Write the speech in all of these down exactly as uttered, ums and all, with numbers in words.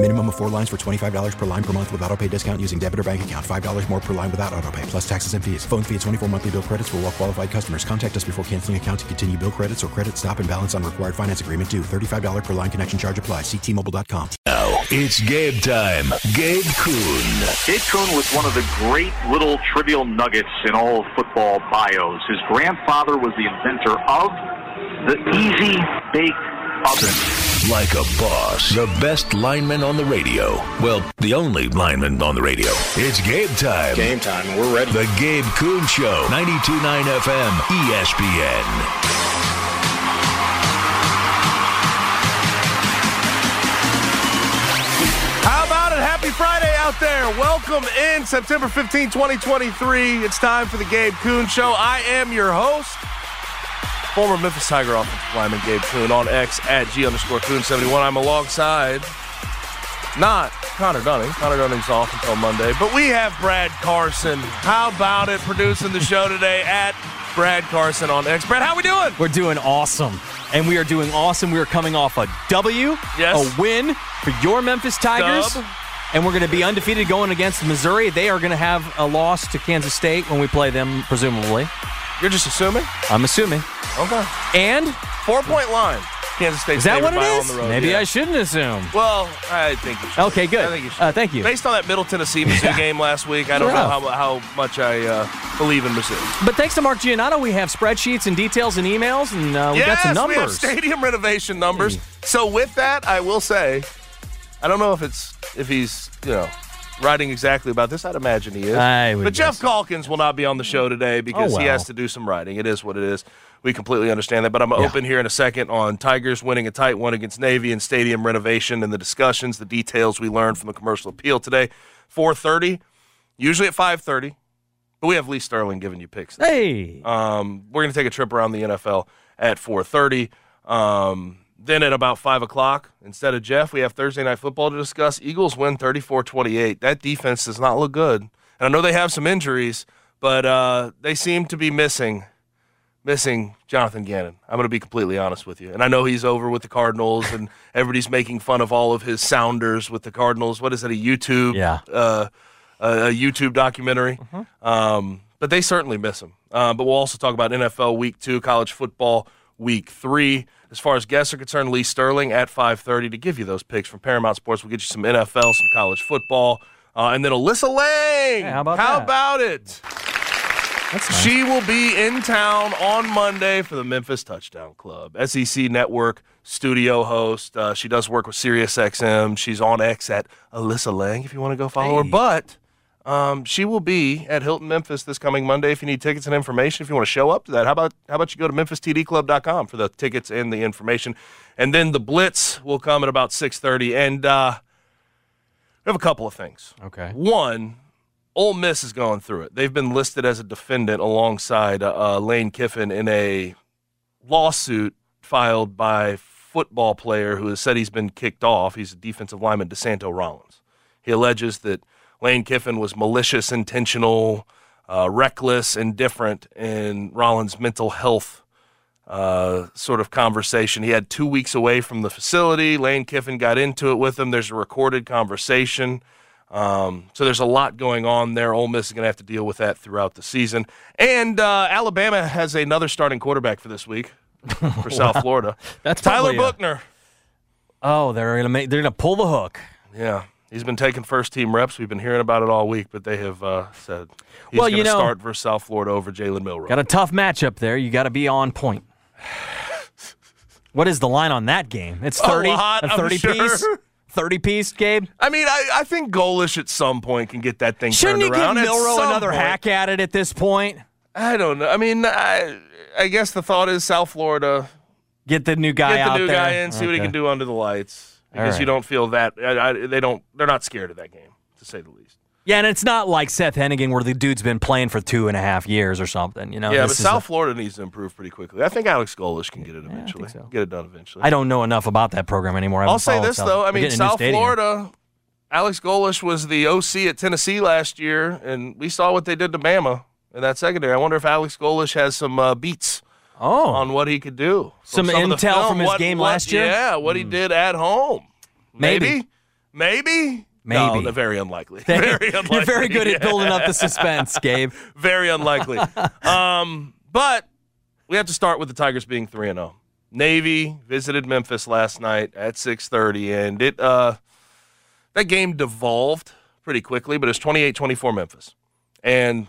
Minimum of four lines for twenty-five dollars per line per month with autopay discount using debit or bank account. five dollars more per line without autopay, plus taxes and fees. Phone fee at twenty-four monthly bill credits for well qualified customers. Contact us before canceling account to continue bill credits or credit stop and balance on required finance agreement due. thirty-five dollars per line connection charge applies. See T Mobile dot com. Now it's Gabe time. Gabe Kuhn. Gabe Kuhn was one of the great little trivial nuggets in all football bios. His grandfather was the inventor of the Easy Bake Oven. Like a boss, the best lineman on the radio. Well, the only lineman on the radio. It's game time. Game time, and we're ready. The Gabe Kuhn Show, ninety-two point nine F M E S P N. How about it? Happy Friday out there. Welcome in September fifteenth, twenty twenty-three. It's time for the Gabe Kuhn Show. I am your host, former Memphis Tiger offensive lineman Gabe Kuhn, on X at G underscore Kuhn seventy-one. I'm alongside, not Connor Dunning. Connor Dunning's off until Monday. But we have Brad Carson. How about it? Producing the show today at Brad Carson on X. Brad, how we doing? We're doing awesome. And we are doing awesome. We are coming off a W, yes. a win for your Memphis Tigers. Dub. And we're going to be undefeated going against Missouri. They are going to have a loss to Kansas State when we play them, presumably. You're just assuming? I'm assuming. Okay. And? Four-point line. Kansas State. Is that what it is? Maybe yeah. I shouldn't assume. Well, I think you should. Okay, good. I think you should. Uh, thank you. Based on that Middle Tennessee Mizzou yeah. game last week, I don't yeah. know how, how much I uh, believe in Mizzou. But thanks to Mark Giannotto, we have spreadsheets and details and emails, and uh, we yes, got some numbers. Yes, we have stadium renovation numbers. Hey. So with that, I will say, I don't know if it's if he's, you know, writing exactly about this. I'd imagine he is. I would but Jeff Calkins will not be on the show today because oh, well. he has to do some writing. It is what it is. We completely understand that, but I'm yeah. open here in a second on Tigers winning a tight one against Navy and stadium renovation and the discussions, the details we learned from the commercial appeal today. four thirty, usually at five thirty, but we have Lee Sterling giving you picks. Hey! Um, we're going to take a trip around the N F L at four thirty. Um, then at about five o'clock, instead of Jeff, we have Thursday Night Football to discuss. Eagles win thirty-four twenty-eight. That defense does not look good. And I know they have some injuries, but uh, they seem to be missing Missing Jonathan Gannon. I'm going to be completely honest with you. And I know he's over with the Cardinals, and everybody's making fun of all of his sounders with the Cardinals. What is it, a YouTube yeah. uh, a YouTube documentary? Mm-hmm. Um, but they certainly miss him. Uh, but we'll also talk about N F L Week two, College Football Week three. As far as guests are concerned, Lee Sterling at five thirty to give you those picks from Paramount Sports. We'll get you some N F L, some college football, uh, and then Alyssa Lang. Hey, how about how that? about it? Nice. She will be in town on Monday for the Memphis Touchdown Club. S E C Network studio host. Uh, she does work with SiriusXM. She's on X at Alyssa Lang if you want to go follow hey. her. But um, she will be at Hilton Memphis this coming Monday if you need tickets and information. If you want to show up to that, how about how about you go to memphis t d club dot com for the tickets and the information. And then the Blitz will come at about six thirty. And uh, we have a couple of things. Okay. One, Ole Miss is going through it. They've been listed as a defendant alongside uh, Lane Kiffin in a lawsuit filed by a football player who has said he's been kicked off. He's a defensive lineman, DeSanto Rollins. He alleges that Lane Kiffin was malicious, intentional, uh, reckless, indifferent in Rollins' mental health uh, sort of conversation. He had two weeks away from the facility. Lane Kiffin got into it with him. There's a recorded conversation. Um, so there's a lot going on there. Ole Miss is going to have to deal with that throughout the season. And uh, Alabama has another starting quarterback for this week for wow. South Florida. That's Tyler Buckner. A... Oh, they're going to make. They're going to pull the hook. Yeah, he's been taking first team reps. We've been hearing about it all week, but they have uh, said he's well, going to start versus South Florida over Jalen Milroe. Got a tough matchup there. You got to be on point. What is the line on that game? It's thirty. A lot, a thirty I'm sure. piece. thirty-piece, Gabe? I mean, I, I think Golesh at some point can get that thing Shouldn't turned around. Shouldn't he give Milrow another point. hack at it at this point? I don't know. I mean, I, I guess the thought is South Florida. Get the new guy out there. Get the new there. guy in, see okay. what he can do under the lights. Because right. you don't feel that. I, I, they don't, they're not scared of that game, to say the least. Yeah, and it's not like Seth Hennigan where the dude's been playing for two and a half years or something. You know? Yeah, this but South a, Florida needs to improve pretty quickly. I think Alex Golesh can get it eventually. Yeah, so. Get it done eventually. I don't know enough about that program anymore. I I'll say this, South. though. I We're mean, South Florida, Alex Golesh was the O C at Tennessee last year, and we saw what they did to Bama in that secondary. I wonder if Alex Golesh has some uh, beats oh. on what he could do. Some, some intel film, from his what, game what, last year? Yeah, what mm. he did at home. Maybe. Maybe. Maybe. Maybe. No, very unlikely. Very unlikely. You're very good at building up the suspense, Gabe. Very unlikely. um, but we have to start with the Tigers being three and oh. Navy visited Memphis last night at six thirty, and it uh, that game devolved pretty quickly, but it was twenty-eight twenty-four Memphis. And,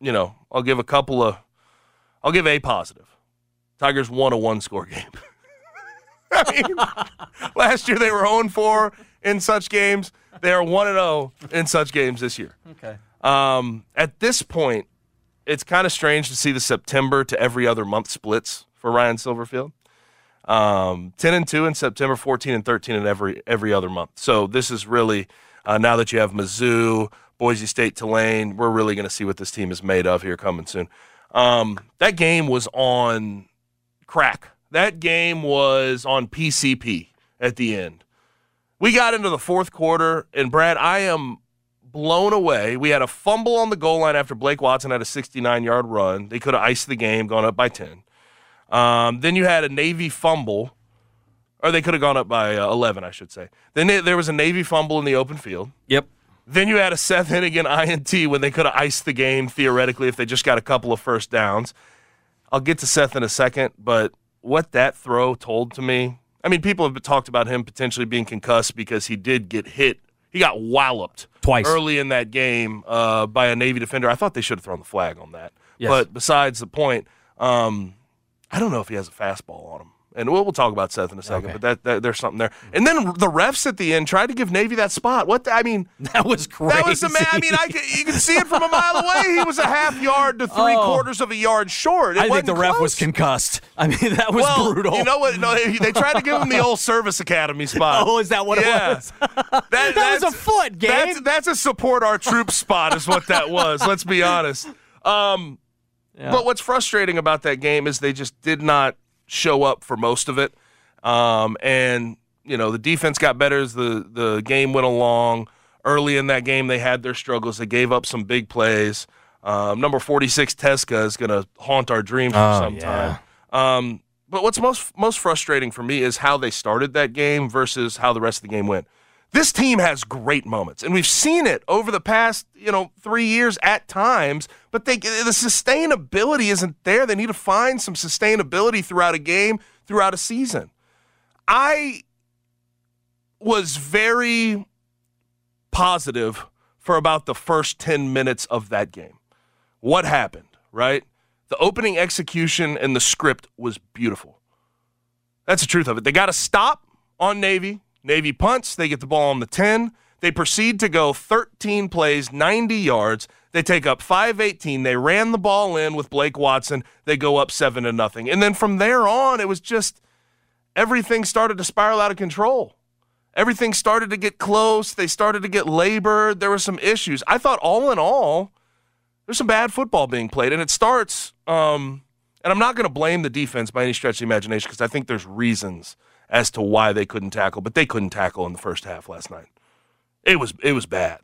you know, I'll give a couple of – I'll give a positive. Tigers won a one-score game. I mean, last year they were oh and four in such games. They are one and oh in such games this year. Okay. Um, at this point, it's kind of strange to see the September to every other month splits for Ryan Silverfield. Um, ten and two in September, fourteen and thirteen in every every other month. So this is really, uh, now that you have Mizzou, Boise State, Tulane, we're really going to see what this team is made of here coming soon. Um, that game was on crack. That game was on P C P at the end. We got into the fourth quarter, and, Brad, I am blown away. We had a fumble on the goal line after Blake Watson had a sixty-nine-yard run. They could have iced the game, gone up by ten. Um, then you had a Navy fumble, or they could have gone up by uh, eleven, I should say. Then they, there was a Navy fumble in the open field. Yep. Then you had a Seth Hennigan I N T when they could have iced the game, theoretically, if they just got a couple of first downs. I'll get to Seth in a second, but what that throw told to me, I mean, people have talked about him potentially being concussed because he did get hit. He got walloped twice early in that game uh, by a Navy defender. I thought they should have thrown the flag on that. Yes. But besides the point, um, I don't know if he has a fastball on him. And we'll, we'll talk about Seth in a second, okay. but that, that there's something there. And then the refs at the end tried to give Navy that spot. What the, I mean, that was crazy. That was the man. I mean, I could, you can see it from a mile away. He was a half yard to three oh. quarters of a yard short. It I think the ref close. was concussed. I mean, that was well, brutal. You know what? No, they, they tried to give him the old Service Academy spot. Oh, is that what yeah. it was? that that was a foot, Gabe. That's, that's a support our troops spot, is what that was. Let's be honest. Um, yeah. But what's frustrating about that game is they just did not show up for most of it. Um, and, you know, the defense got better as the, the game went along. Early in that game, they had their struggles. They gave up some big plays. Um, number forty-six, Teska, is going to haunt our dreams for oh, some yeah. time. Um, but what's most most frustrating for me is how they started that game versus how the rest of the game went. This team has great moments, and we've seen it over the past, you know, three years at times, but they, the sustainability isn't there. They need to find some sustainability throughout a game, throughout a season. I was very positive for about the first ten minutes of that game. What happened, right? The opening execution and the script was beautiful. That's the truth of it. They got a stop on Navy. Navy punts. They get the ball on the ten. They proceed to go thirteen plays, ninety yards. They take up five eighteen. They ran the ball in with Blake Watson. They go up seven to nothing. And then from there on, it was just everything started to spiral out of control. Everything started to get close. They started to get labored. There were some issues. I thought all in all, there's some bad football being played. And it starts, um, and I'm not going to blame the defense by any stretch of the imagination because I think there's reasons as to why they couldn't tackle, but they couldn't tackle in the first half last night. It was it was bad.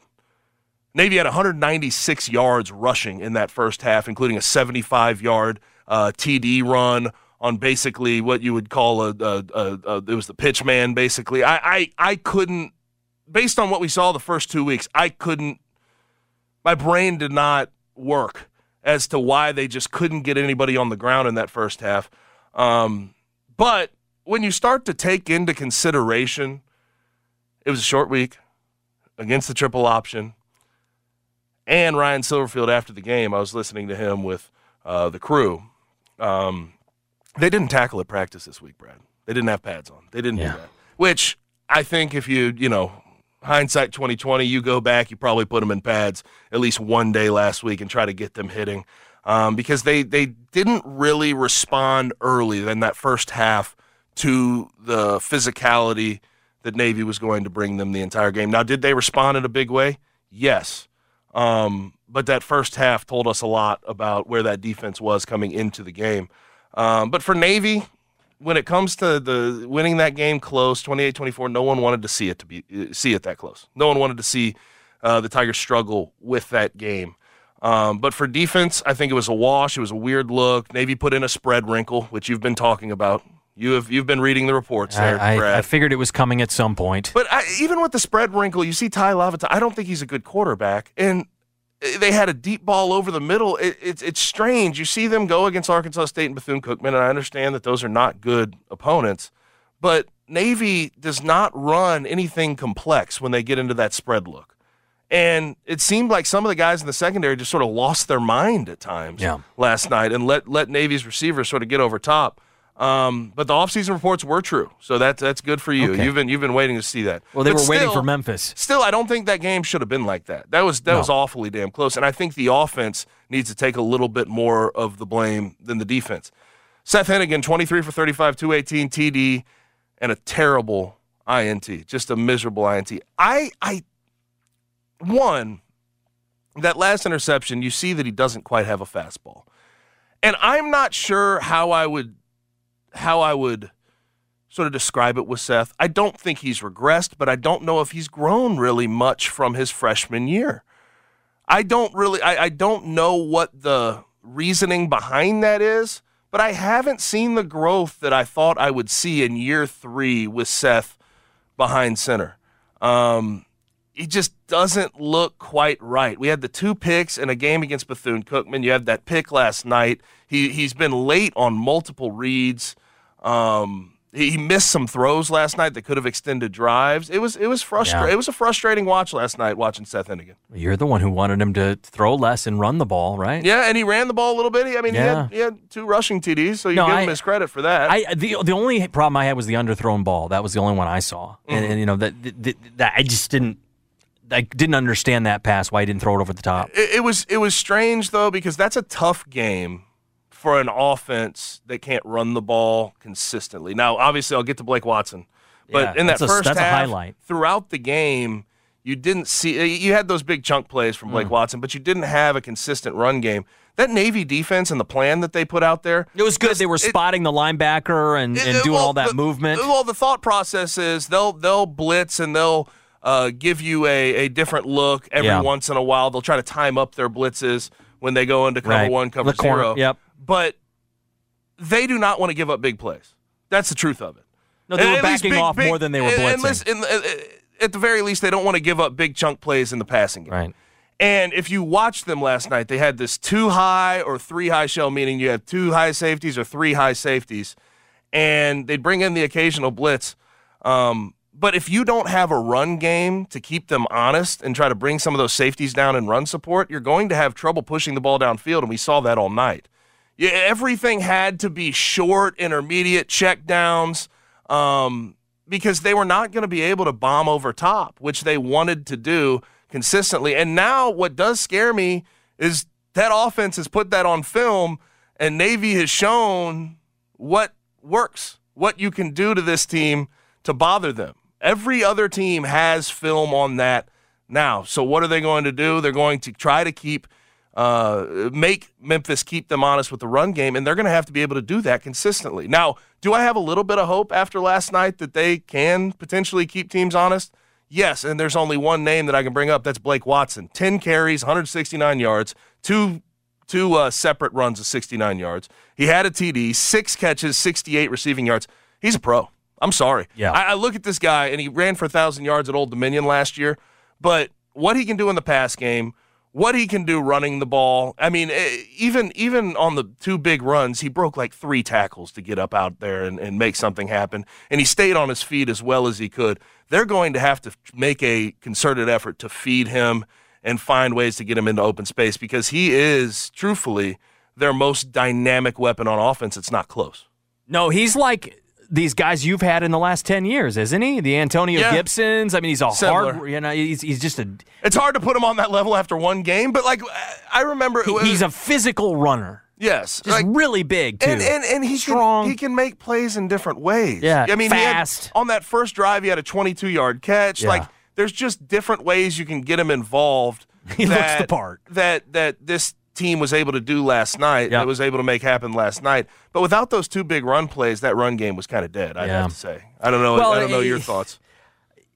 Navy had one hundred ninety-six yards rushing in that first half, including a seventy-five-yard uh, T D run on basically what you would call a, a, a, a it was the pitch man basically. I, I I couldn't, based on what we saw the first two weeks, I couldn't, my brain did not work as to why they just couldn't get anybody on the ground in that first half. Um, but when you start to take into consideration, it was a short week against the triple option, and Ryan Silverfield after the game, I was listening to him with uh, the crew. Um, they didn't tackle at practice this week, Brad. They didn't have pads on. They didn't yeah. do that, which I think if you, you know, hindsight twenty twenty, you go back, you probably put them in pads at least one day last week and try to get them hitting um, because they, they didn't really respond early in that first half to the physicality that Navy was going to bring them the entire game. Now, did they respond in a big way? Yes. Um, but that first half told us a lot about where that defense was coming into the game. Um, but for Navy, when it comes to the winning that game close, twenty-eight twenty-four, no one wanted to see it to be see it that close. No one wanted to see uh, the Tigers struggle with that game. Um, but for defense, I think it was a wash. It was a weird look. Navy put in a spread wrinkle, which you've been talking about. You have you've been reading the reports there, I, Brad. I, I figured it was coming at some point. But I, even with the spread wrinkle, you see Ty Lavata. I don't think he's a good quarterback, and they had a deep ball over the middle. It, it's it's strange. You see them go against Arkansas State and Bethune-Cookman, and I understand that those are not good opponents, but Navy does not run anything complex when they get into that spread look. And it seemed like some of the guys in the secondary just sort of lost their mind at times yeah. last night and let, let Navy's receivers sort of get over top. Um, but the offseason reports were true, so that's that's good for you. Okay. You've been you've been waiting to see that. Well, they but were still, waiting for Memphis. Still, I don't think that game should have been like that. That was that no. was awfully damn close, and I think the offense needs to take a little bit more of the blame than the defense. Seth Hennigan, twenty-three for thirty-five, two eighteen T D, and a terrible I N T, just a miserable I N T. I I one that last interception, you see that he doesn't quite have a fastball, and I'm not sure how I would. how I would sort of describe it with Seth. I don't think he's regressed, but I don't know if he's grown really much from his freshman year. I don't really, I, I don't know what the reasoning behind that is, but I haven't seen the growth that I thought I would see in year three with Seth behind center. Um, it just doesn't look quite right. We had the two picks in a game against Bethune-Cookman. You had that pick last night. He, he's been late on multiple reads. Um, he missed some throws last night that could have extended drives. It was it was frustrating. Yeah. It was a frustrating watch last night watching Seth Hennigan. You're the one who wanted him to throw less and run the ball, right? Yeah, and he ran the ball a little bit. I mean, yeah. he, had, he had two rushing T Ds, so you no, give him I, his credit for that. I the the only problem I had was the underthrown ball. That was the only one I saw, mm-hmm. and, and you know that, that, that, that I just didn't. I didn't understand that pass, why he didn't throw it over the top. It, it was it was strange, though, because that's a tough game for an offense that can't run the ball consistently. Now, obviously, I'll get to Blake Watson. But yeah, in that a, first half, highlight. throughout the game, you didn't see – you had those big chunk plays from Blake mm. Watson, but you didn't have a consistent run game. That Navy defense and the plan that they put out there – it was good. Just, they were spotting it, the linebacker and, it, and doing well, all that the, movement. Well, the thought process is they'll they'll blitz and they'll – Uh, give you a, a different look every yeah. once in a while. They'll try to time up their blitzes when they go into cover right. one, cover the zero. Corner, yep. But they do not want to give up big plays. That's the truth of it. No, they and were backing big, off big, more than they were blitzing. Unless, in, at the very least, they don't want to give up big chunk plays in the passing game. Right. And if you watched them last night, they had this two high or three high shell, meaning you have two high safeties or three high safeties, and they'd bring in the occasional blitz. Um But if you don't have a run game to keep them honest and try to bring some of those safeties down and run support, you're going to have trouble pushing the ball downfield, and we saw that all night. Yeah, everything had to be short, intermediate, check downs, um, because they were not going to be able to bomb over top, which they wanted to do consistently. And now what does scare me is that offense has put that on film, and Navy has shown what works, what you can do to this team to bother them. Every other team has film on that now. So what are they going to do? They're going to try to keep, uh, make Memphis keep them honest with the run game, and they're going to have to be able to do that consistently. Now, do I have a little bit of hope after last night that they can potentially keep teams honest? Yes, and there's only one name that I can bring up. That's Blake Watson. ten carries, one hundred sixty-nine yards, two two uh, separate runs of sixty-nine yards. He had a T D, six catches, sixty-eight receiving yards. He's a pro. I'm sorry. Yeah. I, I look at this guy, and he ran for one thousand yards at Old Dominion last year, but what he can do in the pass game, what he can do running the ball, I mean, even even on the two big runs, he broke like three tackles to get up out there and, and make something happen, and he stayed on his feet as well as he could. They're going to have to make a concerted effort to feed him and find ways to get him into open space because he is, truthfully, their most dynamic weapon on offense. It's not close. No, he's like these guys you've had in the last ten years, isn't he? The Antonio yeah. Gibsons. I mean, he's a Similar. hard, you know, he's, he's just a. It's hard to put him on that level after one game, but like, I remember. He, he's a physical runner. Yes. Just like, really big, too. And, and, and he's strong. Can, he can make plays in different ways. Yeah. I mean, fast. He had, on that first drive, he had a twenty-two yard catch. Yeah. Like, there's just different ways you can get him involved. He that, looks the part. That, that this team was able to do last night, yep. that was able to make happen last night. But without those two big run plays, that run game was kind of dead, I'd yeah. have to say. I don't know well, I don't know it, your thoughts.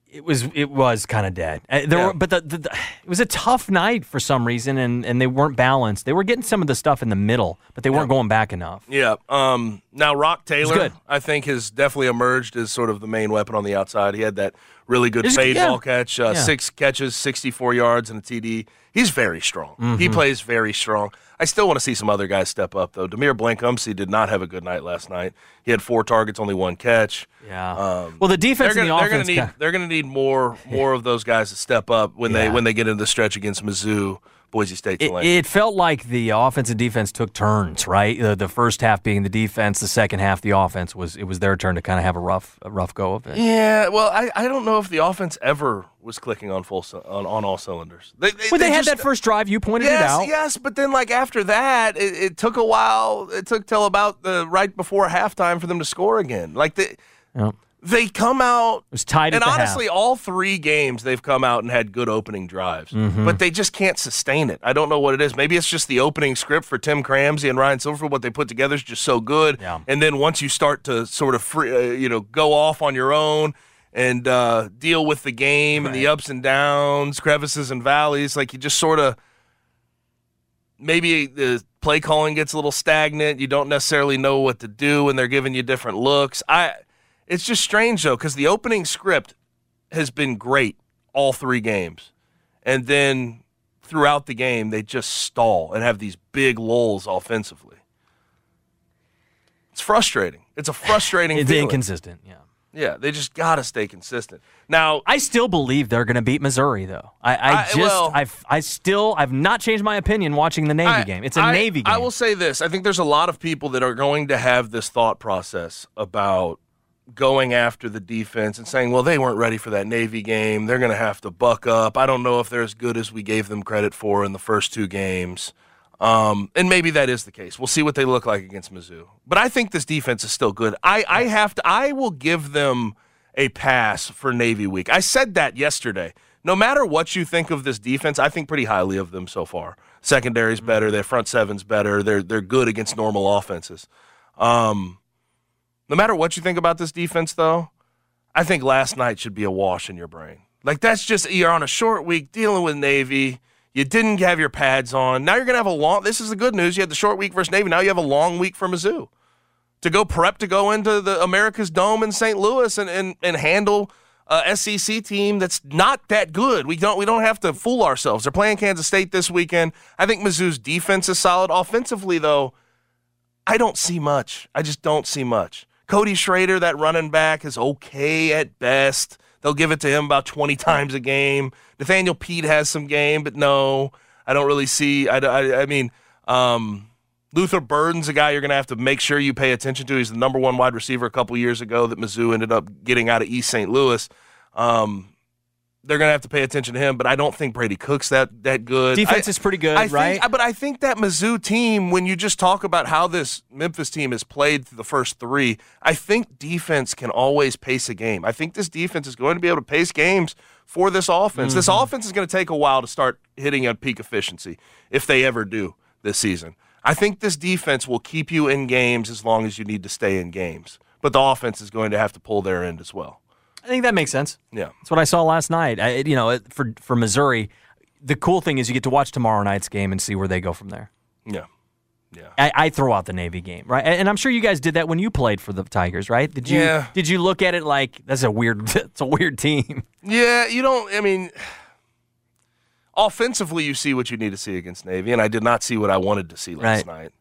It was it was kind of dead. There yeah. were, but the, the, the, it was a tough night for some reason, and, and they weren't balanced. They were getting some of the stuff in the middle, but they yeah. weren't going back enough. Yeah. Um, now, Rock Taylor, I think, has definitely emerged as sort of the main weapon on the outside. He had that really good it's, fade yeah. ball catch, uh, yeah. six catches, sixty-four yards, and a T D. He's very strong. Mm-hmm. He plays very strong. I still want to see some other guys step up, though. Demir Blank-Umsey did not have a good night last night. He had four targets, only one catch. Yeah. Um, well, the defense and the offense. They're going to need, gonna need more more of those guys to step up when yeah. they when they get into the stretch against Mizzou, Boise State. It, it felt like the offense and defense took turns, right? The, the first half being the defense, the second half the offense was. It was their turn to kind of have a rough a rough go of it. Yeah. Well, I, I don't know if the offense ever was clicking on full on, on all cylinders. They, they, well, they, they had just, that first drive. You pointed yes, it out. Yes, yes. But then, like after that, it, it took a while. It took till about the right before halftime for them to score again. Like the. Yep. They come out, it was tied and honestly, half. all three games they've come out and had good opening drives, mm-hmm. but they just can't sustain it. I don't know what it is. Maybe it's just the opening script for Tim Cramsey and Ryan Silverfield. What they put together is just so good. Yeah. And then once you start to sort of free, uh, you know, go off on your own and uh, deal with the game right. and the ups and downs, crevices and valleys, like you just sort of maybe the. Play calling gets a little stagnant. You don't necessarily know what to do when they're giving you different looks. I, it's just strange, though, because the opening script has been great all three games. And then throughout the game, they just stall and have these big lulls offensively. It's frustrating. It's a frustrating it's feeling. It's inconsistent, yeah. Yeah, they just got to stay consistent. Now, I still believe they're going to beat Missouri, though. I, I, I just, well, I've, I still, I've not changed my opinion watching the Navy I, game. It's a I, Navy game. I will say this. I think there's a lot of people that are going to have this thought process about going after the defense and saying, well, they weren't ready for that Navy game. They're going to have to buck up. I don't know if they're as good as we gave them credit for in the first two games. Um, and maybe that is the case. We'll see what they look like against Mizzou. But I think this defense is still good. I, I have to. I will give them a pass for Navy week. I said that yesterday. No matter what you think of this defense, I think pretty highly of them so far. Secondary's better. Their front seven's better. They're they're good against normal offenses. Um, no matter what you think about this defense, though, I think last night should be a wash in your brain. Like that's just you're on a short week dealing with Navy. You didn't have your pads on. Now you're going to have a long – this is the good news. You had the short week versus Navy. Now you have a long week for Mizzou to go prep to go into the America's Dome in Saint Louis and and, and handle a S E C team that's not that good. We don't we don't have to fool ourselves. They're playing Kansas State this weekend. I think Mizzou's defense is solid. Offensively, though, I don't see much. I just don't see much. Cody Schrader, that running back, is okay at best. They'll give it to him about twenty times a game. Nathaniel Pete has some game, but no, I don't really see. I, I, I mean, um, Luther Burden's a guy you're going to have to make sure you pay attention to. He's the number one wide receiver a couple years ago that Mizzou ended up getting out of East Saint Louis. Um, they're going to have to pay attention to him, but I don't think Brady Cook's that that good. Defense I, is pretty good, I right? Think, but I think that Mizzou team, when you just talk about how this Memphis team has played through the first three, I think defense can always pace a game. I think this defense is going to be able to pace games for this offense. Mm-hmm. This offense is going to take a while to start hitting on peak efficiency, if they ever do this season. I think this defense will keep you in games as long as you need to stay in games. But the offense is going to have to pull their end as well. I think that makes sense. Yeah. That's what I saw last night. I, you know, for for Missouri, the cool thing is you get to watch tomorrow night's game and see where they go from there. Yeah. Yeah. I, I throw out the Navy game, right? And I'm sure you guys did that when you played for the Tigers, right? Did you yeah. did you look at it like that's a weird it's a weird team? Yeah, you don't I mean offensively you see what you need to see against Navy, and I did not see what I wanted to see last right. night.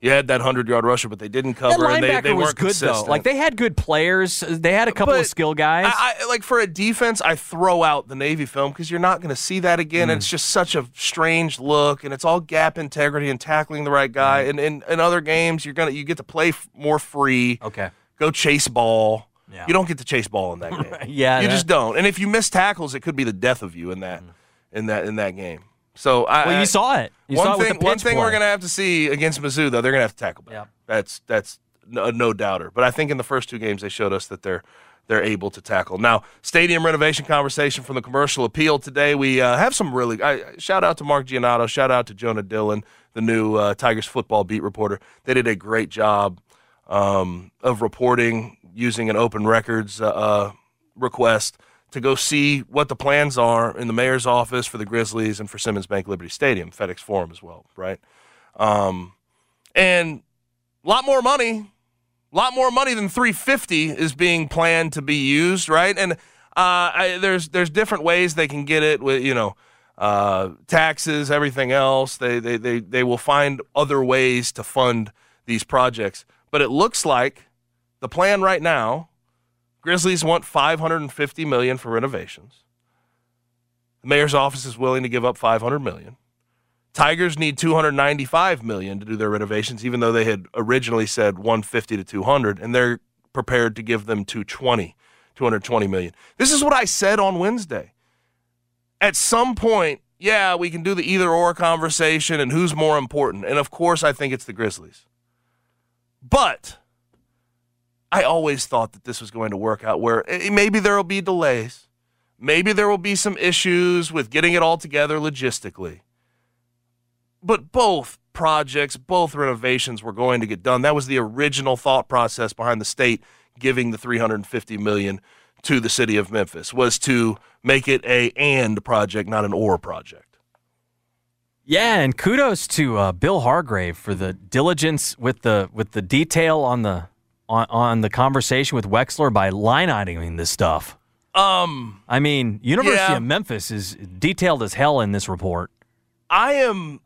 You had that one hundred yard rusher, but they didn't cover. That linebacker and they, they was weren't good, consistent. Though. Like, they had good players. They had a couple but of skill guys. I, I, like, for a defense, I throw out the Navy film because you're not going to see that again. Mm. It's just such a strange look, and it's all gap integrity and tackling the right guy. Mm. And in other games, you're gonna you get to play f- more free. Okay. go chase ball. Yeah. You don't get to chase ball in that game. Right. Yeah, you that. just don't. And if you miss tackles, it could be the death of you in that mm. in that in that game. So I, well, you saw it. You one saw it thing, with the one thing play. We're going to have to see against Mizzou, though, they're going to have to tackle back. Yeah. That's that's no, no doubter. But I think in the first two games they showed us that they're they're able to tackle. Now, stadium renovation conversation from the Commercial Appeal today. We uh, have some really uh, – shout out to Mark Giannotto. Shout out to Jonah Dillon, the new uh, Tigers football beat reporter. They did a great job um, of reporting using an open records uh, uh, request to go see what the plans are in the mayor's office for the Grizzlies and for Simmons Bank Liberty Stadium, FedEx Forum as well, right? Um, and a lot more money. A lot more money than three hundred fifty is being planned to be used, right? And uh, I, there's there's different ways they can get it with, you know, uh, taxes, everything else. They, they they they will find other ways to fund these projects. But it looks like the plan right now, Grizzlies want five hundred fifty million dollars for renovations. The mayor's office is willing to give up five hundred million dollars. Tigers need two hundred ninety-five million dollars to do their renovations, even though they had originally said one hundred fifty to two hundred, and they're prepared to give them two hundred twenty million dollars. This is what I said on Wednesday. At some point, yeah, we can do the either-or conversation and who's more important, and of course I think it's the Grizzlies. But I always thought that this was going to work out where maybe there will be delays. Maybe there will be some issues with getting it all together logistically. But both projects, both renovations were going to get done. That was the original thought process behind the state giving the three hundred fifty million dollars to the city of Memphis, was to make it a and project, not an or project. Yeah, and kudos to uh, Bill Hardgrave for the diligence with the with the detail on the on, on the conversation with Wexler by line iteming this stuff. Um, I mean, University yeah. of Memphis is detailed as hell in this report. I am.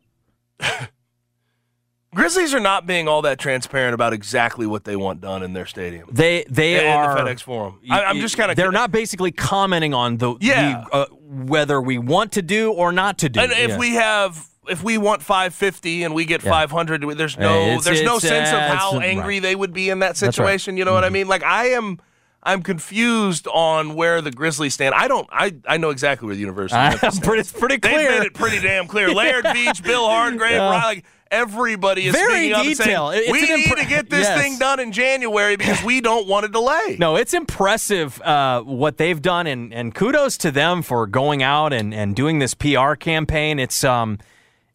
Grizzlies are not being all that transparent about exactly what they want done in their stadium. They they and are the FedEx Forum. Y- I, I'm just kind of they're kidding. Not basically commenting on the, yeah. the uh, whether we want to do or not to do. And if yeah. we have if we want five hundred fifty and we get yeah. five hundred, there's no it's, there's it's, no it's, sense uh, of how angry right. they would be in that situation. Right. You know mm-hmm. what I mean? Like I am. I'm confused on where the Grizzlies stand. I don't. I, I know exactly where the University of Memphis stands. It's pretty clear. They made it pretty damn clear. Laird Beach, Bill Hardgrave, uh, Riley, everybody is very speaking detail. Up and saying, we imp- need to get this yes. thing done in January because we don't want a delay. No, it's impressive uh, what they've done, and, and kudos to them for going out and, and doing this P R campaign. It's um.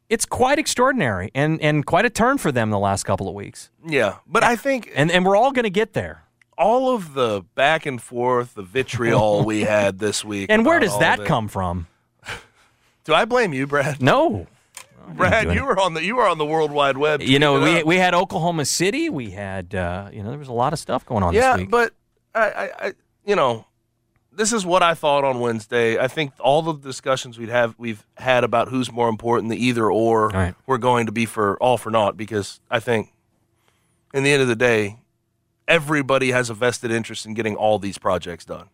It's quite extraordinary and, and quite a turn for them the last couple of weeks. Yeah, but I think... And and we're all going to get there. All of the back and forth, the vitriol we had this week. And where does that come from? Do I blame you, Brad? No, Brad, you were on the you were on the World Wide Web. You know, we we had Oklahoma City. We had uh, you know there was a lot of stuff going on. Yeah, this week. but I, I, I you know this is what I thought on Wednesday. I think all of the discussions we'd have we've had about who's more important, the either or, right. were going to be for all for naught because I think in the end of the day. Everybody has a vested interest in getting all these projects done.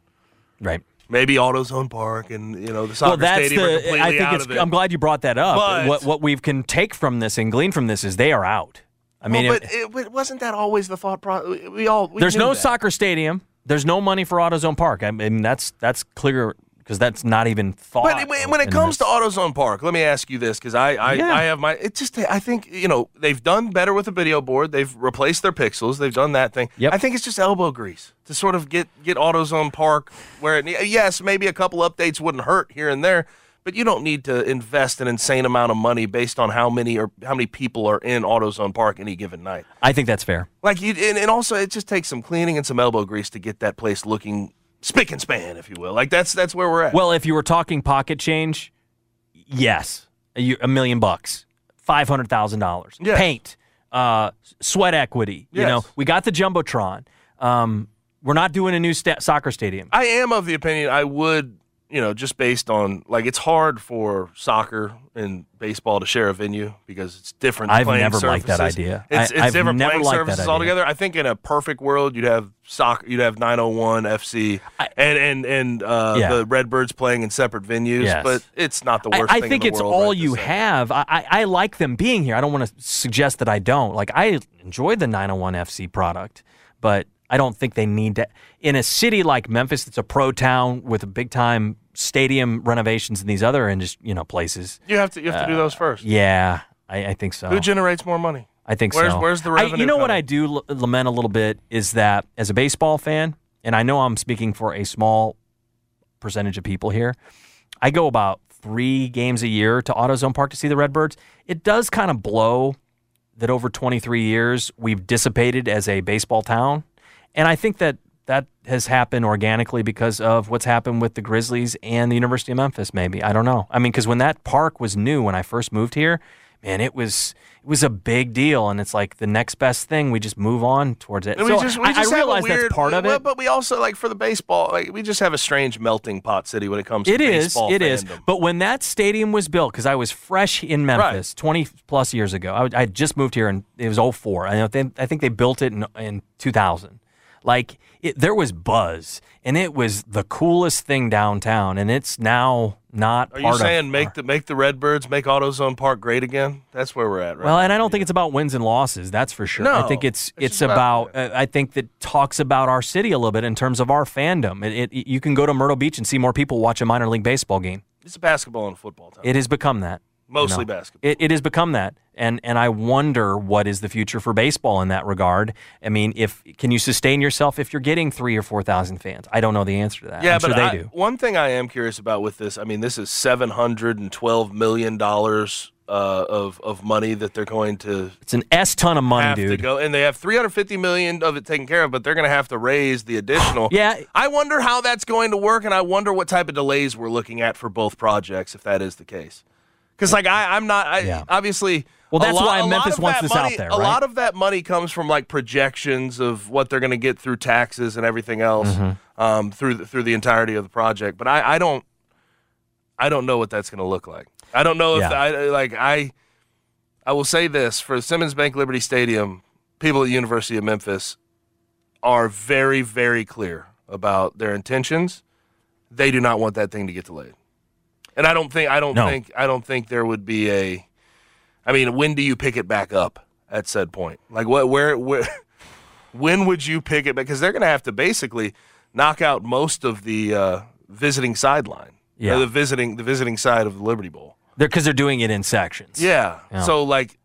Right. Maybe AutoZone Park and, you know, the soccer well, that's stadium the, are completely I think out it's, of it. I'm glad you brought that up. But, what what we can take from this and glean from this is they are out. I mean, well, but it, it wasn't that always the thought process? We all we There's no that. soccer stadium. There's no money for AutoZone Park. I mean, that's that's clear because that's not even thought. But when, when it comes this. to AutoZone Park, let me ask you this because I I, yeah. I have my it just I think you know they've done better with the video board. They've replaced their pixels. They've done that thing. Yep. I think it's just elbow grease to sort of get get AutoZone Park where it yes maybe a couple updates wouldn't hurt here and there, but you don't need to invest an insane amount of money based on how many or how many people are in AutoZone Park any given night. I think that's fair. Like you and, and also it just takes some cleaning and some elbow grease to get that place looking. Spick and span, if you will. Like, that's that's where we're at. Well, if you were talking pocket change, yes. A, a million bucks. five hundred thousand dollars. Yes. Paint. Uh, sweat equity. Yes. You know, we got the Jumbotron. Um, we're not doing a new sta- soccer stadium. I am of the opinion I would, you know, just based on, like, it's hard for soccer and baseball to share a venue because it's different I've playing never surfaces. Liked that idea. It's, I, it's I've different never playing surfaces altogether. I think in a perfect world, you'd have soccer, you'd have nine oh one F C I, and and and uh, yeah. the Redbirds playing in separate venues. Yes. But it's not the worst. I, I thing think in the it's world all right you have. I, I I like them being here. I don't want to suggest that I don't. Like I enjoy the nine oh one F C product, but. I don't think they need to. In a city like Memphis, that's a pro town with a big time stadium renovations and these other and just you know places. You have to you have uh, to do those first. Yeah, I, I think so. Who generates more money? I think where's, so. Where's the revenue? I, you know coming? What I do l- lament a little bit is that as a baseball fan, and I know I'm speaking for a small percentage of people here, I go about three games a year to AutoZone Park to see the Redbirds. It does kind of blow that over twenty-three years we've dissipated as a baseball town. And I think that that has happened organically because of what's happened with the Grizzlies and the University of Memphis maybe. I don't know. I mean, because when that park was new when I first moved here, man, it was it was a big deal. And it's like the next best thing. We just move on towards it. We so just, we just I, I realize weird, that's part we, of it. But we also, like, for the baseball, like, we just have a strange melting pot city when it comes it to is, baseball It is. It is. But when that stadium was built, because I was fresh in Memphis right. twenty-plus years ago. I, I just moved here, and it was oh four. I, know they, I think they built it in, in two thousand. Like, it, there was buzz, and it was the coolest thing downtown, and it's now not part of. Are you saying make the make the Redbirds, make AutoZone Park great again? That's where we're at, right? Well, and I don't yeah. think it's about wins and losses, that's for sure. No, I think it's it's, it's about, about uh, I think that talks about our city a little bit in terms of our fandom. It, it You can go to Myrtle Beach and see more people watch a minor league baseball game. It's a basketball and a football town. It has become that. Mostly no. basketball. It, it has become that, and and I wonder what is the future for baseball in that regard. I mean, if can you sustain yourself if you're getting three or four thousand fans? I don't know the answer to that. Yeah, I'm but sure they I, do. One thing I am curious about with this, I mean, this is seven hundred and twelve million dollars uh, of of money that they're going to. It's an S ton of money, have dude. To go, and they have three hundred fifty million of it taken care of, but they're going to have to raise the additional. yeah, I wonder how that's going to work, and I wonder what type of delays we're looking at for both projects if that is the case. Because, like, I, I'm not I, – yeah. obviously – Well, that's lot, why Memphis wants this money, out there, right? A lot of that money comes from, like, projections of what they're going to get through taxes and everything else mm-hmm. um, through, the, through the entirety of the project. But I, I don't I don't know what that's going to look like. I don't know if yeah. – I like, I I will say this. For Simmons Bank Liberty Stadium, people at the University of Memphis are very, very clear about their intentions. They do not want that thing to get delayed. And I don't think I don't no. think I don't think there would be a. I mean, when do you pick it back up at said point? Like, what, where, where when would you pick it back? Because they're going to have to basically knock out most of the uh, visiting sideline, yeah, or the visiting the visiting side of the Liberty Bowl. They're because they're doing it in sections. Yeah. yeah. So like,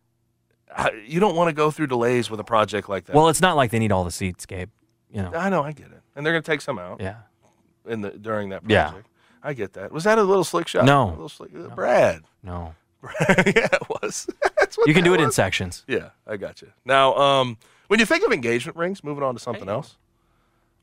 you don't want to go through delays with a project like that. Well, it's not like they need all the seats, Gabe. You know. I know. I get it, and they're going to take some out. Yeah. In the during that project. Yeah. I get that. Was that a little slick shot? No. A little slick, no. Brad. No. Brad, yeah, it was. That's what you can do was. It in sections. Yeah, I got you. Now, um, when you think of engagement rings, moving on to something hey. else,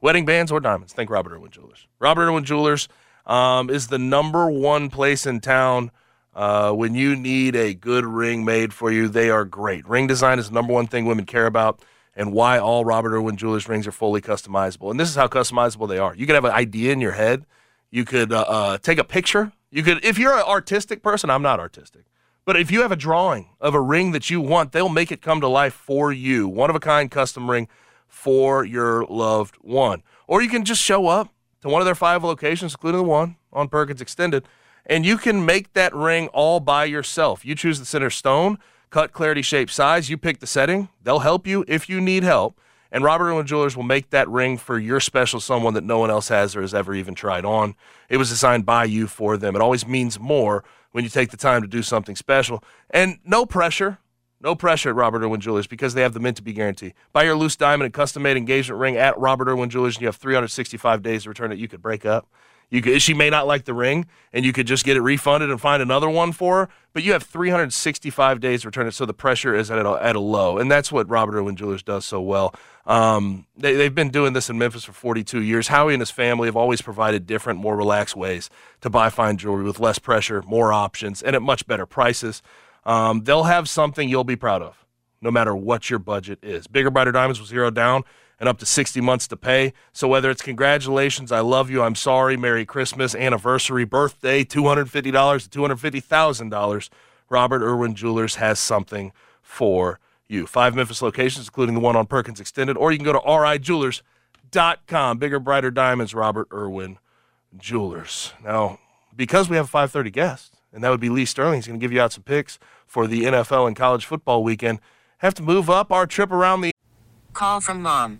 wedding bands or diamonds, think Robert Irwin Jewelers. Robert Irwin Jewelers um, is the number one place in town uh, when you need a good ring made for you. They are great. Ring design is the number one thing women care about and why all Robert Irwin Jewelers rings are fully customizable. And this is how customizable they are. You can have an idea in your head. You could uh, uh, take a picture. You could, if you're an artistic person, I'm not artistic, but if you have a drawing of a ring that you want, they'll make it come to life for you. One of a kind custom ring for your loved one. Or you can just show up to one of their five locations, including the one on Perkins Extended, and you can make that ring all by yourself. You choose the center stone, cut, clarity, shape, size. You pick the setting. They'll help you if you need help. And Robert Irwin Jewelers will make that ring for your special someone that no one else has or has ever even tried on. It was designed by you for them. It always means more when you take the time to do something special. And no pressure, no pressure at Robert Irwin Jewelers because they have the meant to be guarantee. Buy your loose diamond and custom-made engagement ring at Robert Irwin Jewelers, and you have three hundred sixty-five days to return it. You could break up. You could, she may not like the ring, and you could just get it refunded and find another one for her, but you have three hundred sixty-five days to return it, so the pressure is at a, at a low, and that's what Robert Irwin Jewelers does so well. Um, they, they've been doing this in Memphis for forty-two years. Howie and his family have always provided different, more relaxed ways to buy fine jewelry with less pressure, more options, and at much better prices. Um, they'll have something you'll be proud of, no matter what your budget is. Bigger, brighter diamonds with zero down and up to sixty months to pay. So whether it's congratulations, I love you, I'm sorry, Merry Christmas, anniversary, birthday, two hundred fifty dollars to two hundred fifty thousand dollars, Robert Irwin Jewelers has something for you. Five Memphis locations, including the one on Perkins Extended, or you can go to r i jewelers dot com. Bigger, brighter diamonds, Robert Irwin Jewelers. Now, because we have a five thirty guest, and that would be Lee Sterling, he's going to give you out some picks for the N F L and college football weekend, have to move up our trip around the... Call from mom.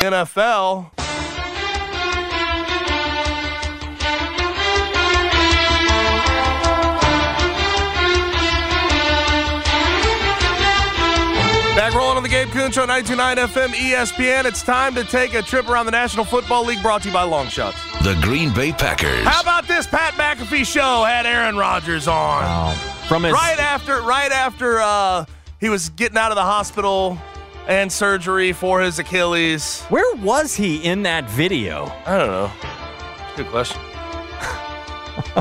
N F L. Back rolling on the Gabe Kuhn Show, ninety-two point nine F M E S P N. It's time to take a trip around the National Football League, brought to you by Long Shots. The Green Bay Packers. How about this Pat McAfee show had Aaron Rodgers on? Wow. From his- right after, right after uh, he was getting out of the hospital and surgery for his Achilles. Where was he in that video? I don't know. Good question.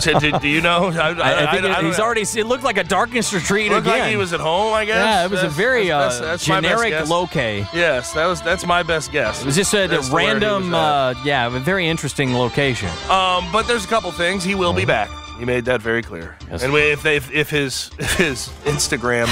do, do, do you know? I, I, I think I, I, he's I already. It looked like a darkness retreat. It looked again. Like he was at home, I guess. Yeah, it was that's, a very that's, uh, that's, that's generic loke. Yes, that was. That's my best guess. It was just a, a random. Uh, yeah, a very interesting location. Um, but there's a couple things. He will mm-hmm. be back. He made that very clear. Yes, and we, if they, if, if his, if his Instagram.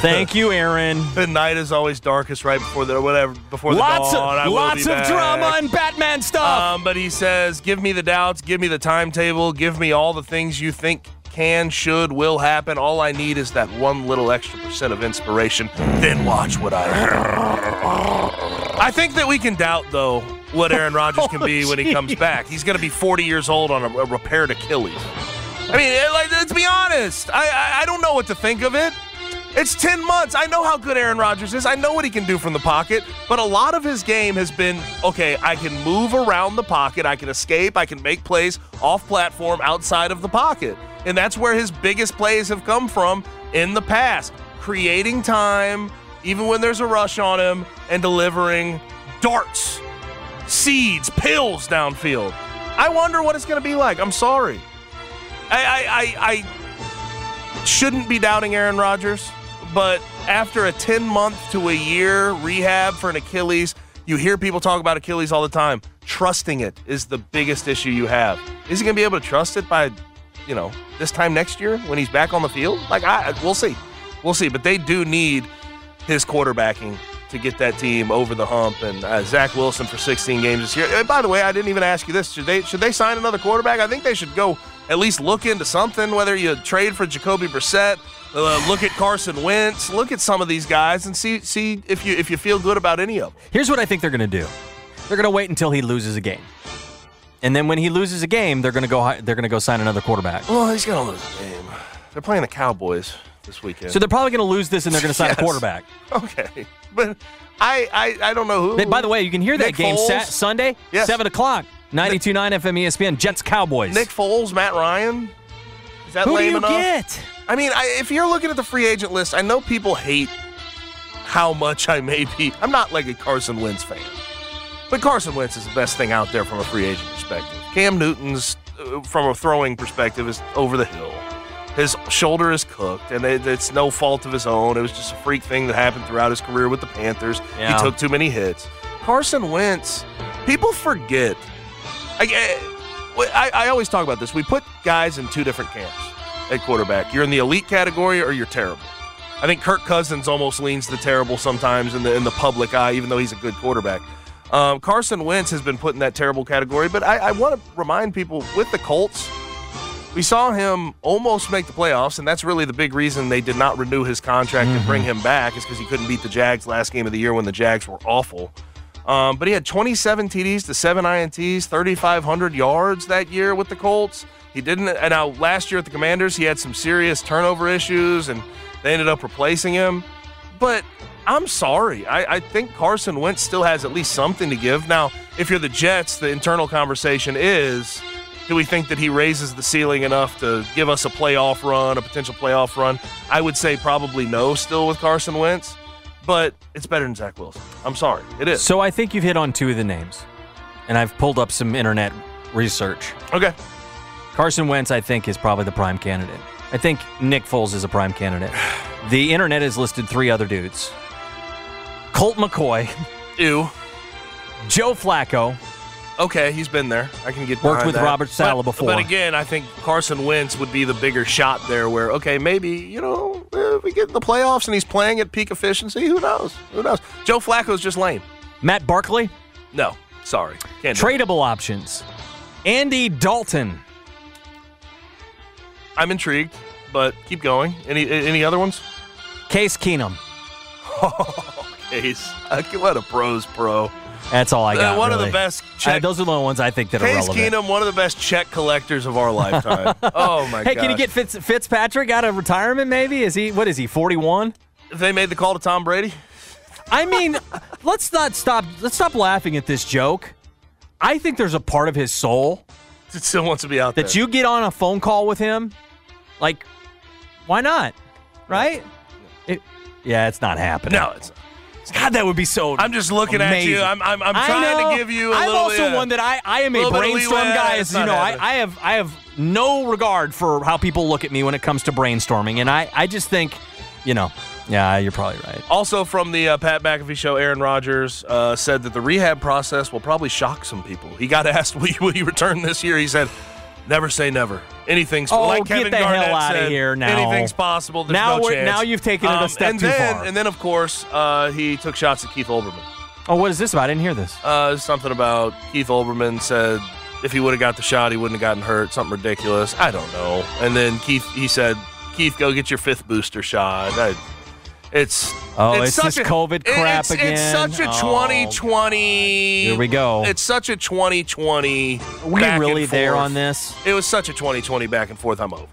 Thank you, Aaron. The night is always darkest right before the whatever before the lots dawn. Of, I lots of back. Drama and Batman stuff. Um, but he says, "Give me the doubts. Give me the timetable. Give me all the things you think can, should, will happen. All I need is that one little extra percent of inspiration. Then watch what I." I think that we can doubt though what Aaron Rodgers can be oh, when he comes back. He's going to be forty years old on a, a repaired Achilles. I mean, it, like, let's be honest. I, I I don't know what to think of it. It's ten months. I know how good Aaron Rodgers is. I know what he can do from the pocket. But a lot of his game has been, okay, I can move around the pocket. I can escape. I can make plays off platform outside of the pocket. And that's where his biggest plays have come from in the past. Creating time, even when there's a rush on him, and delivering darts, seeds, pills downfield. I wonder what it's going to be like. I'm sorry. I, I, I, I shouldn't be doubting Aaron Rodgers. But after a ten-month to a year rehab for an Achilles, you hear people talk about Achilles all the time. Trusting it is the biggest issue you have. Is he going to be able to trust it by, you know, this time next year when he's back on the field? Like, I, we'll see. We'll see. But they do need his quarterbacking to get that team over the hump. And uh, Zach Wilson for sixteen games this year. And by the way, I didn't even ask you this. Should they, should they sign another quarterback? I think they should go at least look into something, whether you trade for Jacoby Brissett. Uh, look at Carson Wentz. Look at some of these guys and see see if you if you feel good about any of them. Here's what I think they're going to do. They're going to wait until he loses a game, and then when he loses a game, they're going to go they're going to go sign another quarterback. Well, he's going to lose a game. They're playing the Cowboys this weekend, so they're probably going to lose this, and they're going to sign yes. a quarterback. Okay, but I, I I don't know who. By the way, you can hear Nick that game Foles. Sat Sunday, yes. seven o'clock, ninety-two point nine F M E S P N. Jets Cowboys. Nick Foles, Matt Ryan. Is that who lame do you enough? Get? I mean, I, if you're looking at the free agent list, I know people hate how much I may be. I'm not like a Carson Wentz fan. But Carson Wentz is the best thing out there from a free agent perspective. Cam Newton's, uh, from a throwing perspective, is over the hill. His shoulder is cooked, and it, it's no fault of his own. It was just a freak thing that happened throughout his career with the Panthers. Yeah. He took too many hits. Carson Wentz, people forget. I, I, I always talk about this. We put guys in two different camps. At quarterback, you're in the elite category or you're terrible. I think Kirk Cousins almost leans to terrible sometimes in the in the public eye, even though he's a good quarterback. Um, Carson Wentz has been put in that terrible category, but I, I want to remind people with the Colts, we saw him almost make the playoffs, and that's really the big reason they did not renew his contract mm-hmm. and bring him back is because he couldn't beat the Jags last game of the year when the Jags were awful. Um, but he had twenty-seven T Ds to seven I N Ts, thirty-five hundred yards that year with the Colts. He didn't, and now last year at the Commanders, he had some serious turnover issues, and they ended up replacing him. But I'm sorry. I, I think Carson Wentz still has at least something to give. Now, if you're the Jets, the internal conversation is, do we think that he raises the ceiling enough to give us a playoff run, a potential playoff run? I would say probably no still with Carson Wentz, but it's better than Zach Wilson. I'm sorry. It is. So I think you've hit on two of the names, and I've pulled up some internet research. Okay. Carson Wentz, I think, is probably the prime candidate. I think Nick Foles is a prime candidate. The internet has listed three other dudes. Colt McCoy. Ew. Joe Flacco. Okay, he's been there. I can get Worked with that. Robert Saleh before. But again, I think Carson Wentz would be the bigger shot there where, okay, maybe, you know, if we get in the playoffs and he's playing at peak efficiency, who knows? Who knows? Joe Flacco's just lame. Matt Barkley? No, sorry. Can't Tradable options. Andy Dalton. I'm intrigued, but keep going. Any any other ones? Case Keenum. Case. What a pro's pro. That's all I got. Uh, one really. of the best. Check- uh, those are the ones I think that Case are relevant. Case Keenum, one of the best check collectors of our lifetime. Oh my god. Hey, gosh. Can you get Fitz, Fitzpatrick out of retirement? Maybe is he? What is he? forty-one? If they made the call to Tom Brady. I mean, let's not stop. Let's stop laughing at this joke. I think there's a part of his soul that still wants to be out there. That you get on a phone call with him, like, why not? Right? Yeah, it, yeah it's not happening. No, it's. God, that would be so. I'm just looking amazing. at you. I'm I'm, I'm trying know, to give you. A I'm little, also yeah, one that I, I am a, a brainstorm guy. As you know, I, I have I have no regard for how people look at me when it comes to brainstorming, and I, I just think, you know, yeah, you're probably right. Also, from the uh, Pat McAfee show, Aaron Rodgers uh, said that the rehab process will probably shock some people. He got asked, "Will you, will you return this year?" He said, "Never say never. Anything's oh, like Kevin Garnett said. Get the hell out of here now. Anything's possible. There's now no chance." Now you've taken it a step um, too then, far. And then, of course, uh, he took shots at Keith Olbermann. Oh, what is this about? I didn't hear this. Uh, something about Keith Olbermann said if he would have got the shot, he wouldn't have gotten hurt. Something ridiculous. I don't know. And then Keith, he said, "Keith, go get your fifth booster shot." I, It's oh, it's, it's such this a, COVID crap it's, again. It's such a twenty twenty. Oh, here we go. It's such a twenty twenty. Are we back really and forth. there on this? It was such a twenty twenty back and forth. I'm over it.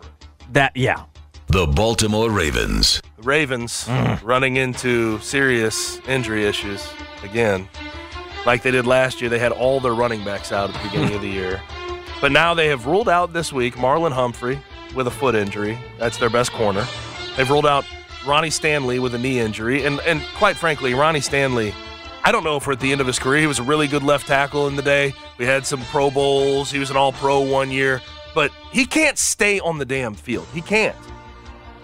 That yeah. The Baltimore Ravens. The Ravens mm. running into serious injury issues again, like they did last year. They had all their running backs out at the beginning of the year, but now they have ruled out this week Marlon Humphrey with a foot injury. That's their best corner. They've ruled out Ronnie Stanley with a knee injury. And and quite frankly, Ronnie Stanley, I don't know if we're at the end of his career. He was a really good left tackle in the day. We had some Pro Bowls. He was an All-Pro one year. But he can't stay on the damn field. He can't.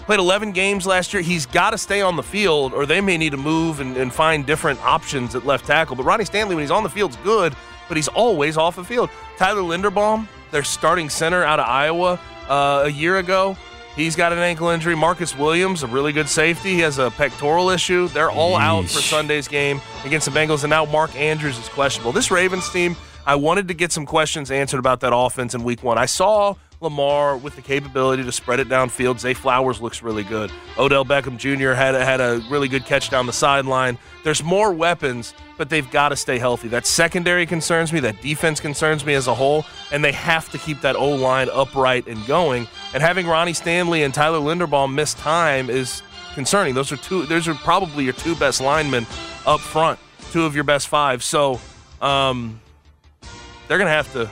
Played eleven games last year. He's got to stay on the field or they may need to move and, and find different options at left tackle. But Ronnie Stanley, when he's on the field, is good, but he's always off the field. Tyler Linderbaum, their starting center out of Iowa uh, a year ago, he's got an ankle injury. Marcus Williams, a really good safety. He has a pectoral issue. They're all Yeesh. out for Sunday's game against the Bengals, and now Mark Andrews is questionable. This Ravens team, I wanted to get some questions answered about that offense in week one. I saw Lamar with the capability to spread it downfield. Zay Flowers looks really good. Odell Beckham Junior had a, had a really good catch down the sideline. There's more weapons, but they've got to stay healthy. That secondary concerns me. That defense concerns me as a whole, and they have to keep that O-line upright and going. And having Ronnie Stanley and Tyler Linderbaum miss time is concerning. Those are two. Those are probably your two best linemen up front, two of your best five. So um, they're going to have to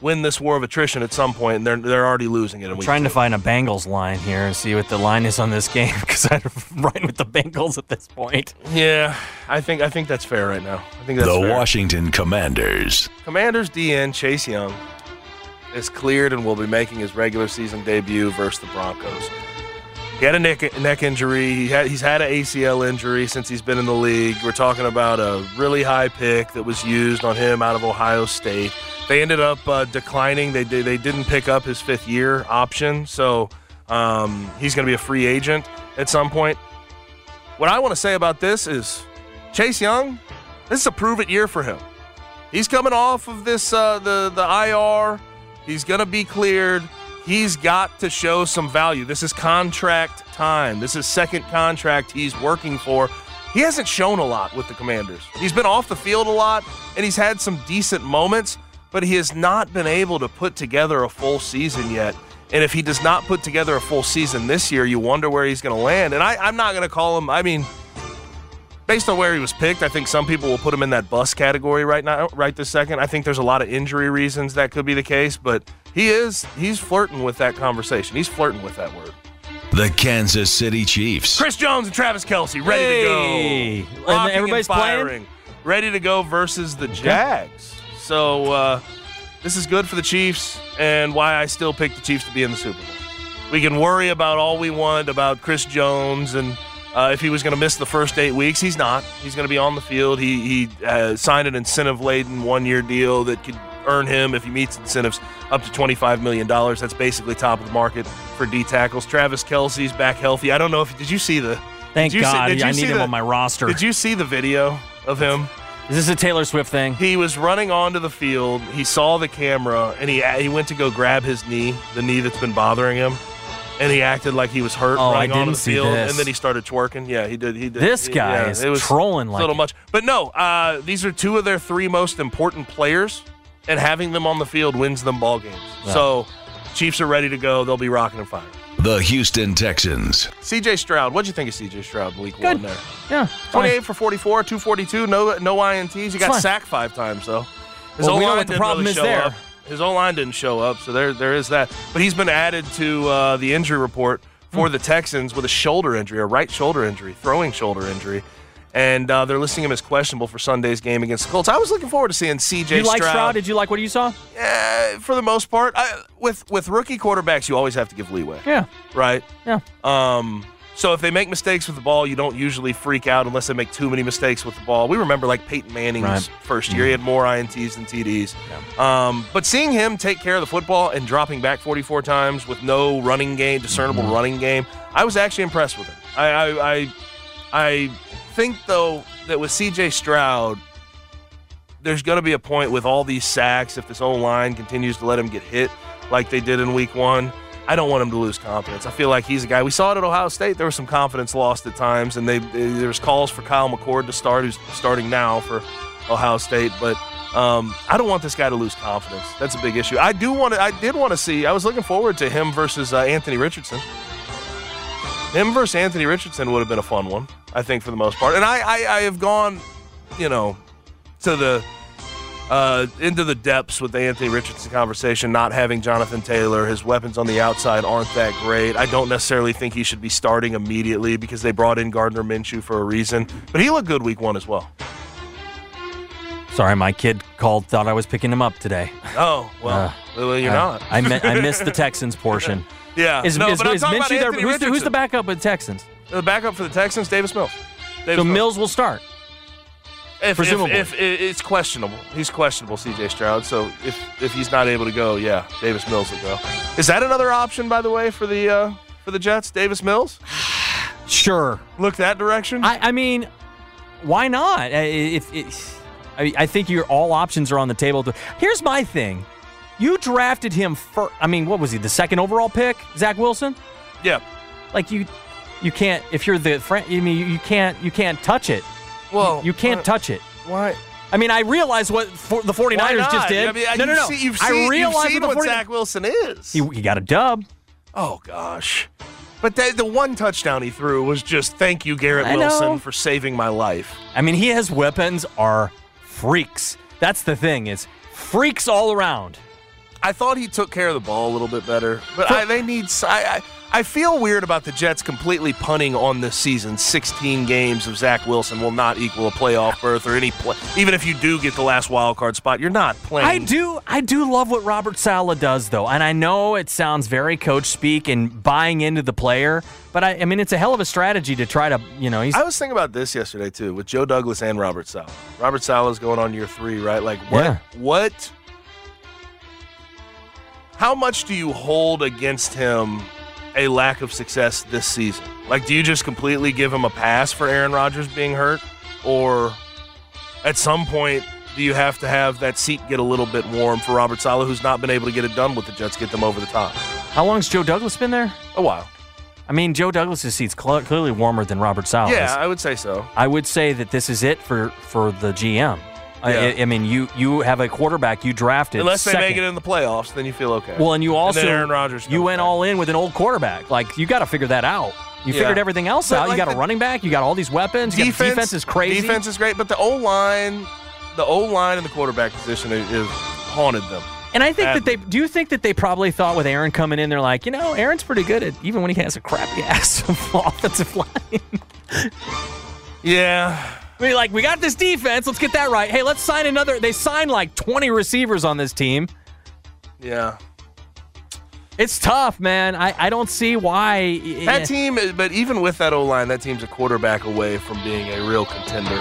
win this war of attrition at some point, and they're they're already losing it. I'm trying two. to find a Bengals line here and see what the line is on this game because I'm riding with the Bengals at this point. Yeah, I think I think that's fair right now. I think that's the fair. Washington Commanders. Commanders D N Chase Young is cleared and will be making his regular season debut versus the Broncos. He had a neck neck injury. He had he's had an A C L injury since he's been in the league. We're talking about a really high pick that was used on him out of Ohio State. They ended up uh, declining. They they didn't pick up his fifth year option, so um, he's going to be a free agent at some point. What I want to say about this is Chase Young This is a prove-it year for him. He's coming off of this uh, the, the I R. He's going to be cleared. He's got to show some value. This is contract time. This is second contract he's working for. He hasn't shown a lot with the Commanders. He's been off the field a lot, and he's had some decent moments, but he has not been able to put together a full season yet. And if he does not put together a full season this year, you wonder where he's going to land. And I, I'm not going to call him, I mean, based on where he was picked, I think some people will put him in that bust category right now, right this second. I think there's a lot of injury reasons that could be the case, but he is, he's flirting with that conversation. He's flirting with that word. The Kansas City Chiefs. Chris Jones and Travis Kelce ready hey. to go. Rocking everybody's and firing. Playing? Ready to go versus the Jags. So uh, this is good for the Chiefs and why I still pick the Chiefs to be in the Super Bowl. We can worry about all we want about Chris Jones and uh, if he was going to miss the first eight weeks. He's not. He's going to be on the field. He, he uh, signed an incentive-laden one-year deal that could earn him, if he meets incentives, up to twenty-five million dollars. That's basically top of the market for D tackles. Travis Kelce's back healthy. I don't know if – did you see the – Thank God. See, I need him the, on my roster. Did you see the video of him? Is this a Taylor Swift thing? He was running onto the field. He saw the camera, and he he went to go grab his knee, the knee that's been bothering him, and he acted like he was hurt oh, running onto the field. This. And then he started twerking. Yeah, he did. He did. This he, guy yeah, is it was trolling like a little much. But no, uh, these are two of their three most important players. And having them on the field wins them ball games. Wow. So, Chiefs are ready to go. They'll be rocking and firing. The Houston Texans. C J Stroud. What'd you think of C J Stroud week Good. one there? Yeah. twenty-eight fine. for forty-four, two forty-two, no no I N Ts. He it's got fine. sacked five times, though. His well, we know what the problem really is there. Up. His O-line didn't show up, so there there is that. But he's been added to uh, the injury report for mm. the Texans with a shoulder injury, a right shoulder injury, throwing shoulder injury. And uh, they're listing him as questionable for Sunday's game against the Colts. I was looking forward to seeing C J Stroud. You like Stroud? Did you like what you saw? Yeah, for the most part. I, with with rookie quarterbacks, you always have to give leeway. Yeah. Right? Yeah. Um. So if they make mistakes with the ball, you don't usually freak out unless they make too many mistakes with the ball. We remember, like, Peyton Manning's right. first year. He had more I N Ts than T Ds. Yeah. Um, but seeing him take care of the football and dropping back forty-four times with no running game, discernible mm-hmm. running game, I was actually impressed with him. I I... I, I I think, though, that with C J Stroud, there's going to be a point with all these sacks, if this O-line continues to let him get hit like they did in week one, I don't want him to lose confidence. I feel like he's a guy. We saw it at Ohio State. There was some confidence lost at times, and they, they, there was calls for Kyle McCord to start, who's starting now for Ohio State. But um, I don't want this guy to lose confidence. That's a big issue. I do want to, I did want to see – I was looking forward to him versus uh, Anthony Richardson. Him versus Anthony Richardson would have been a fun one, I think, for the most part. And I, I, I have gone, you know, to the uh, into the depths with the Anthony Richardson conversation, not having Jonathan Taylor. His weapons on the outside aren't that great. I don't necessarily think he should be starting immediately because they brought in Gardner Minshew for a reason. But he looked good week one as well. Sorry, my kid called, thought I was picking him up today. Oh, well, uh, you're I, not. I, me- I missed the Texans portion. Yeah, is, no, is, but is, I'm is their, who's, the, who's the backup with the Texans? The backup for the Texans, Davis Mills. Davis so Mills. Mills will start, if, presumably. If, if, if it's questionable. He's questionable, C J Stroud. So if if he's not able to go, yeah, Davis Mills will go. Is that another option, by the way, for the uh, for the Jets? Davis Mills? Sure. Look that direction. I, I mean, why not? If, if I, mean, I think your all options are on the table. Here's my thing. You drafted him first. I mean, what was he, the second overall pick, Zach Wilson? Yeah. Like, you you can't, if you're the friend, I mean, you, you can't you can't touch it. Well, You, you can't uh, touch it. Why? I mean, I realize what for, the 49ers just did. I mean, no, no, no. See, you've seen, I realize you've seen what, the 49ers, what Zach Wilson is. He, he got a dub. Oh, gosh. But the, the one touchdown he threw was just, thank you, Garrett I Wilson, know. for saving my life. I mean, he his weapons are freaks. That's the thing, is freaks all around. I thought he took care of the ball a little bit better, but I, they need. I, I I feel weird about the Jets completely punting on this season. sixteen games of Zach Wilson will not equal a playoff berth or any play. Even if you do get the last wild card spot, you're not playing. I do. I do love what Robert Saleh does, though, and I know it sounds very coach speak and buying into the player, but I, I mean it's a hell of a strategy to try to you know. He's, I was thinking about this yesterday too with Joe Douglas and Robert Saleh. Robert Saleh's going on year three, right? Like what? Yeah. What? How much do you hold against him a lack of success this season? Like, do you just completely give him a pass for Aaron Rodgers being hurt? Or at some point, do you have to have that seat get a little bit warm for Robert Saleh, who's not been able to get it done with the Jets, get them over the top? How long's Joe Douglas been there? A while. I mean, Joe Douglas's seat's cl- clearly warmer than Robert Saleh's. Yeah, I would say so. I would say that this is it for, for the G M. Yeah. I, I mean, you you have a quarterback you drafted. Unless they second. make it in the playoffs, then you feel okay. Well, and you also and Aaron Rodgers you went back. all in with an old quarterback. Like, you got to figure that out. You yeah. figured everything else but out. Like you got the, a running back. You got all these weapons. Defense, the defense is crazy. Defense is great, but the O line, the O line and the quarterback position is, is haunted them. And I think Admin. that they do. You think that they probably thought with Aaron coming in, they're like, you know, Aaron's pretty good at even when he has a crappy ass offensive line. Yeah. We're like, we got this defense. Let's get that right. Hey, let's sign another. They signed like twenty receivers on this team. Yeah. It's tough, man. I, I don't see why. That team, but even with that O-line, that team's a quarterback away from being a real contender.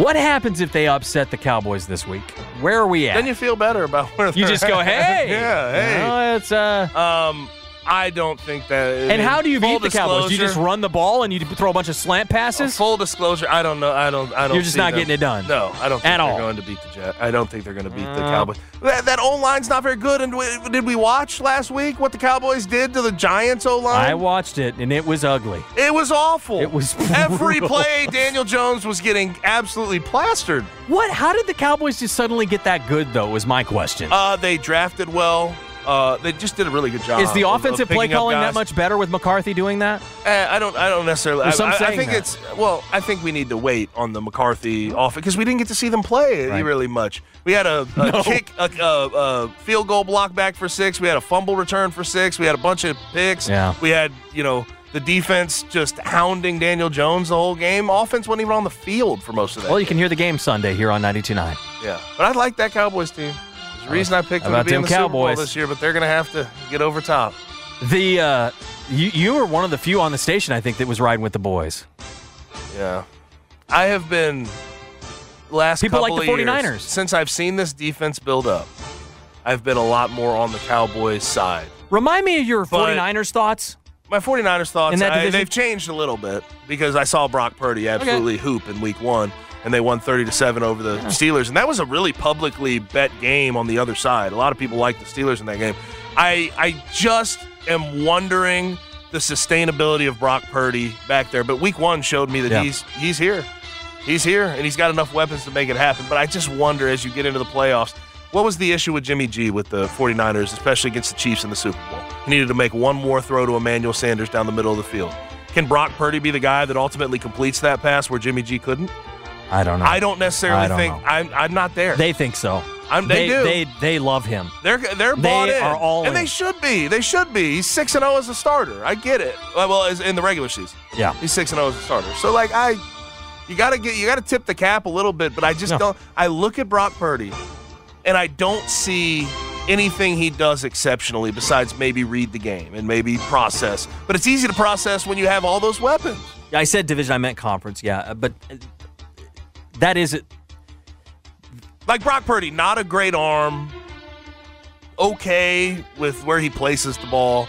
What happens if they upset the Cowboys this week? Where are we at? Then you feel better about where they're You just at. go, hey. Yeah, hey. You know, it's, uh, um, I don't think that. And I mean, how do you beat the Cowboys? Do you just run the ball and you throw a bunch of slant passes? Uh, full disclosure, I don't know. I don't. I don't. You're just see not them. getting it done. No, I don't think At they're all. going to beat the Jets. I don't think they're going to beat uh, the Cowboys. That, that O line's not very good. And w- did we watch last week what the Cowboys did to the Giants O line? I watched it and it was ugly. It was awful. It was brutal. Every play. Daniel Jones was getting absolutely plastered. What? How did the Cowboys just suddenly get that good though? Was my question. Uh, they drafted well. Uh, they just did a really good job. Is the offensive play calling that much better with McCarthy doing that? Uh, I don't. I don't necessarily. I, I, I think that. it's well. I think we need to wait on the McCarthy offense because we didn't get to see them play right. really much. We had a, a no. kick, a, a, a field goal block back for six. We had a fumble return for six. We had a bunch of picks. Yeah. We had you know the defense just hounding Daniel Jones the whole game. Offense wasn't even on the field for most of that. Well, game. you can hear the game Sunday here on ninety-two point nine. Yeah, but I like that Cowboys team. The reason I picked them to be in the Super Bowl this year, but they're going to have to get over top. The uh, you you were one of the few on the station, I think, that was riding with the boys. Yeah, I have been last people couple like the 49ers. Of years, since I've seen this defense build up. I've been a lot more on the Cowboys side. Remind me of your but 49ers thoughts. My 49ers thoughts. I, they've changed a little bit because I saw Brock Purdy absolutely okay. hoop in Week One. And they won thirty to seven over the Steelers. And that was a really publicly bet game on the other side. A lot of people liked the Steelers in that game. I I just am wondering the sustainability of Brock Purdy back there. But Week One showed me that yeah. he's he's here. He's here, and he's got enough weapons to make it happen. But I just wonder, as you get into the playoffs, what was the issue with Jimmy G with the 49ers, especially against the Chiefs in the Super Bowl? He needed to make one more throw to Emmanuel Sanders down the middle of the field. Can Brock Purdy be the guy that ultimately completes that pass where Jimmy G couldn't? I don't know. I don't necessarily I don't think – I'm I'm not there. They think so. I'm, they, they do. They they love him. They're they're bought they in. They are all and in. And they should be. They should be. He's six and oh as a starter. I get it. Well, as in the regular season. Yeah. He's six and oh as a starter. So, like, I – you got to get you got to tip the cap a little bit, but I just no. don't – I look at Brock Purdy, and I don't see – anything he does exceptionally besides maybe read the game and maybe process. But it's easy to process when you have all those weapons. I said division. I meant conference, yeah. But that is it. Like Brock Purdy, not a great arm. Okay with where he places the ball.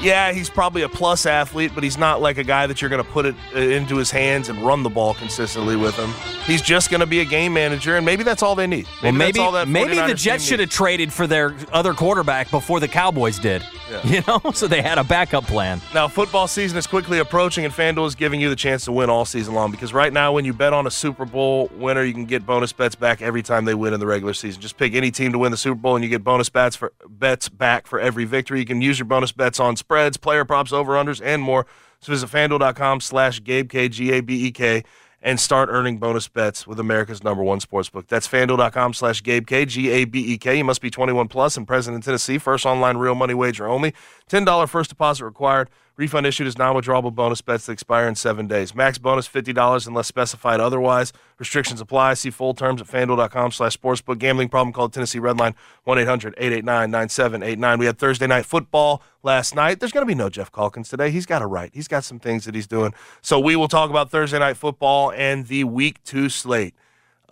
Yeah, he's probably a plus athlete, but he's not like a guy that you're going to put it into his hands and run the ball consistently with him. He's just going to be a game manager, and maybe that's all they need. Maybe well, maybe, that's all that maybe the Jets should have traded for their other quarterback before the Cowboys did. Yeah. You know, so they had a backup plan. Now, football season is quickly approaching, and FanDuel is giving you the chance to win all season long because right now when you bet on a Super Bowl winner, you can get bonus bets back every time they win in the regular season. Just pick any team to win the Super Bowl, and you get bonus bets for bets back for every victory. You can use your bonus bets on spreads, player props, over-unders, and more. So visit FanDuel dot com slash Gabe K, G A B E K, and start earning bonus bets with America's number one sportsbook. That's FanDuel dot com slash Gabe K, G A B E K. You must be twenty-one plus and present in Tennessee. First online real money wager only. ten dollars first deposit required. Refund issued as non-withdrawable bonus bets that expire in seven days. Max bonus fifty dollars unless specified otherwise. Restrictions apply. See full terms at FanDuel dot com slash sportsbook. Gambling problem? Call Tennessee Redline one eight hundred eight eight nine nine seven eight nine. We had Thursday night football last night. There's going to be no Jeff Calkins today. He's got a right. He's got some things that he's doing. So we will talk about Thursday night football and the week two slate.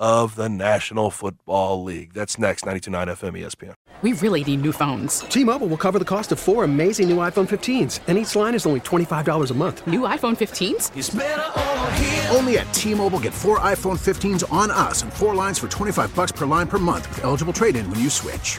of the National Football League. That's next, ninety-two point nine F M E S P N. We really need new phones. T-Mobile will cover the cost of four amazing new iPhone fifteens, and each line is only twenty-five dollars a month. New iPhone fifteens? It's better over here. Only at T-Mobile, get four iPhone fifteens on us and four lines for twenty-five dollars per line per month with eligible trade-in when you switch.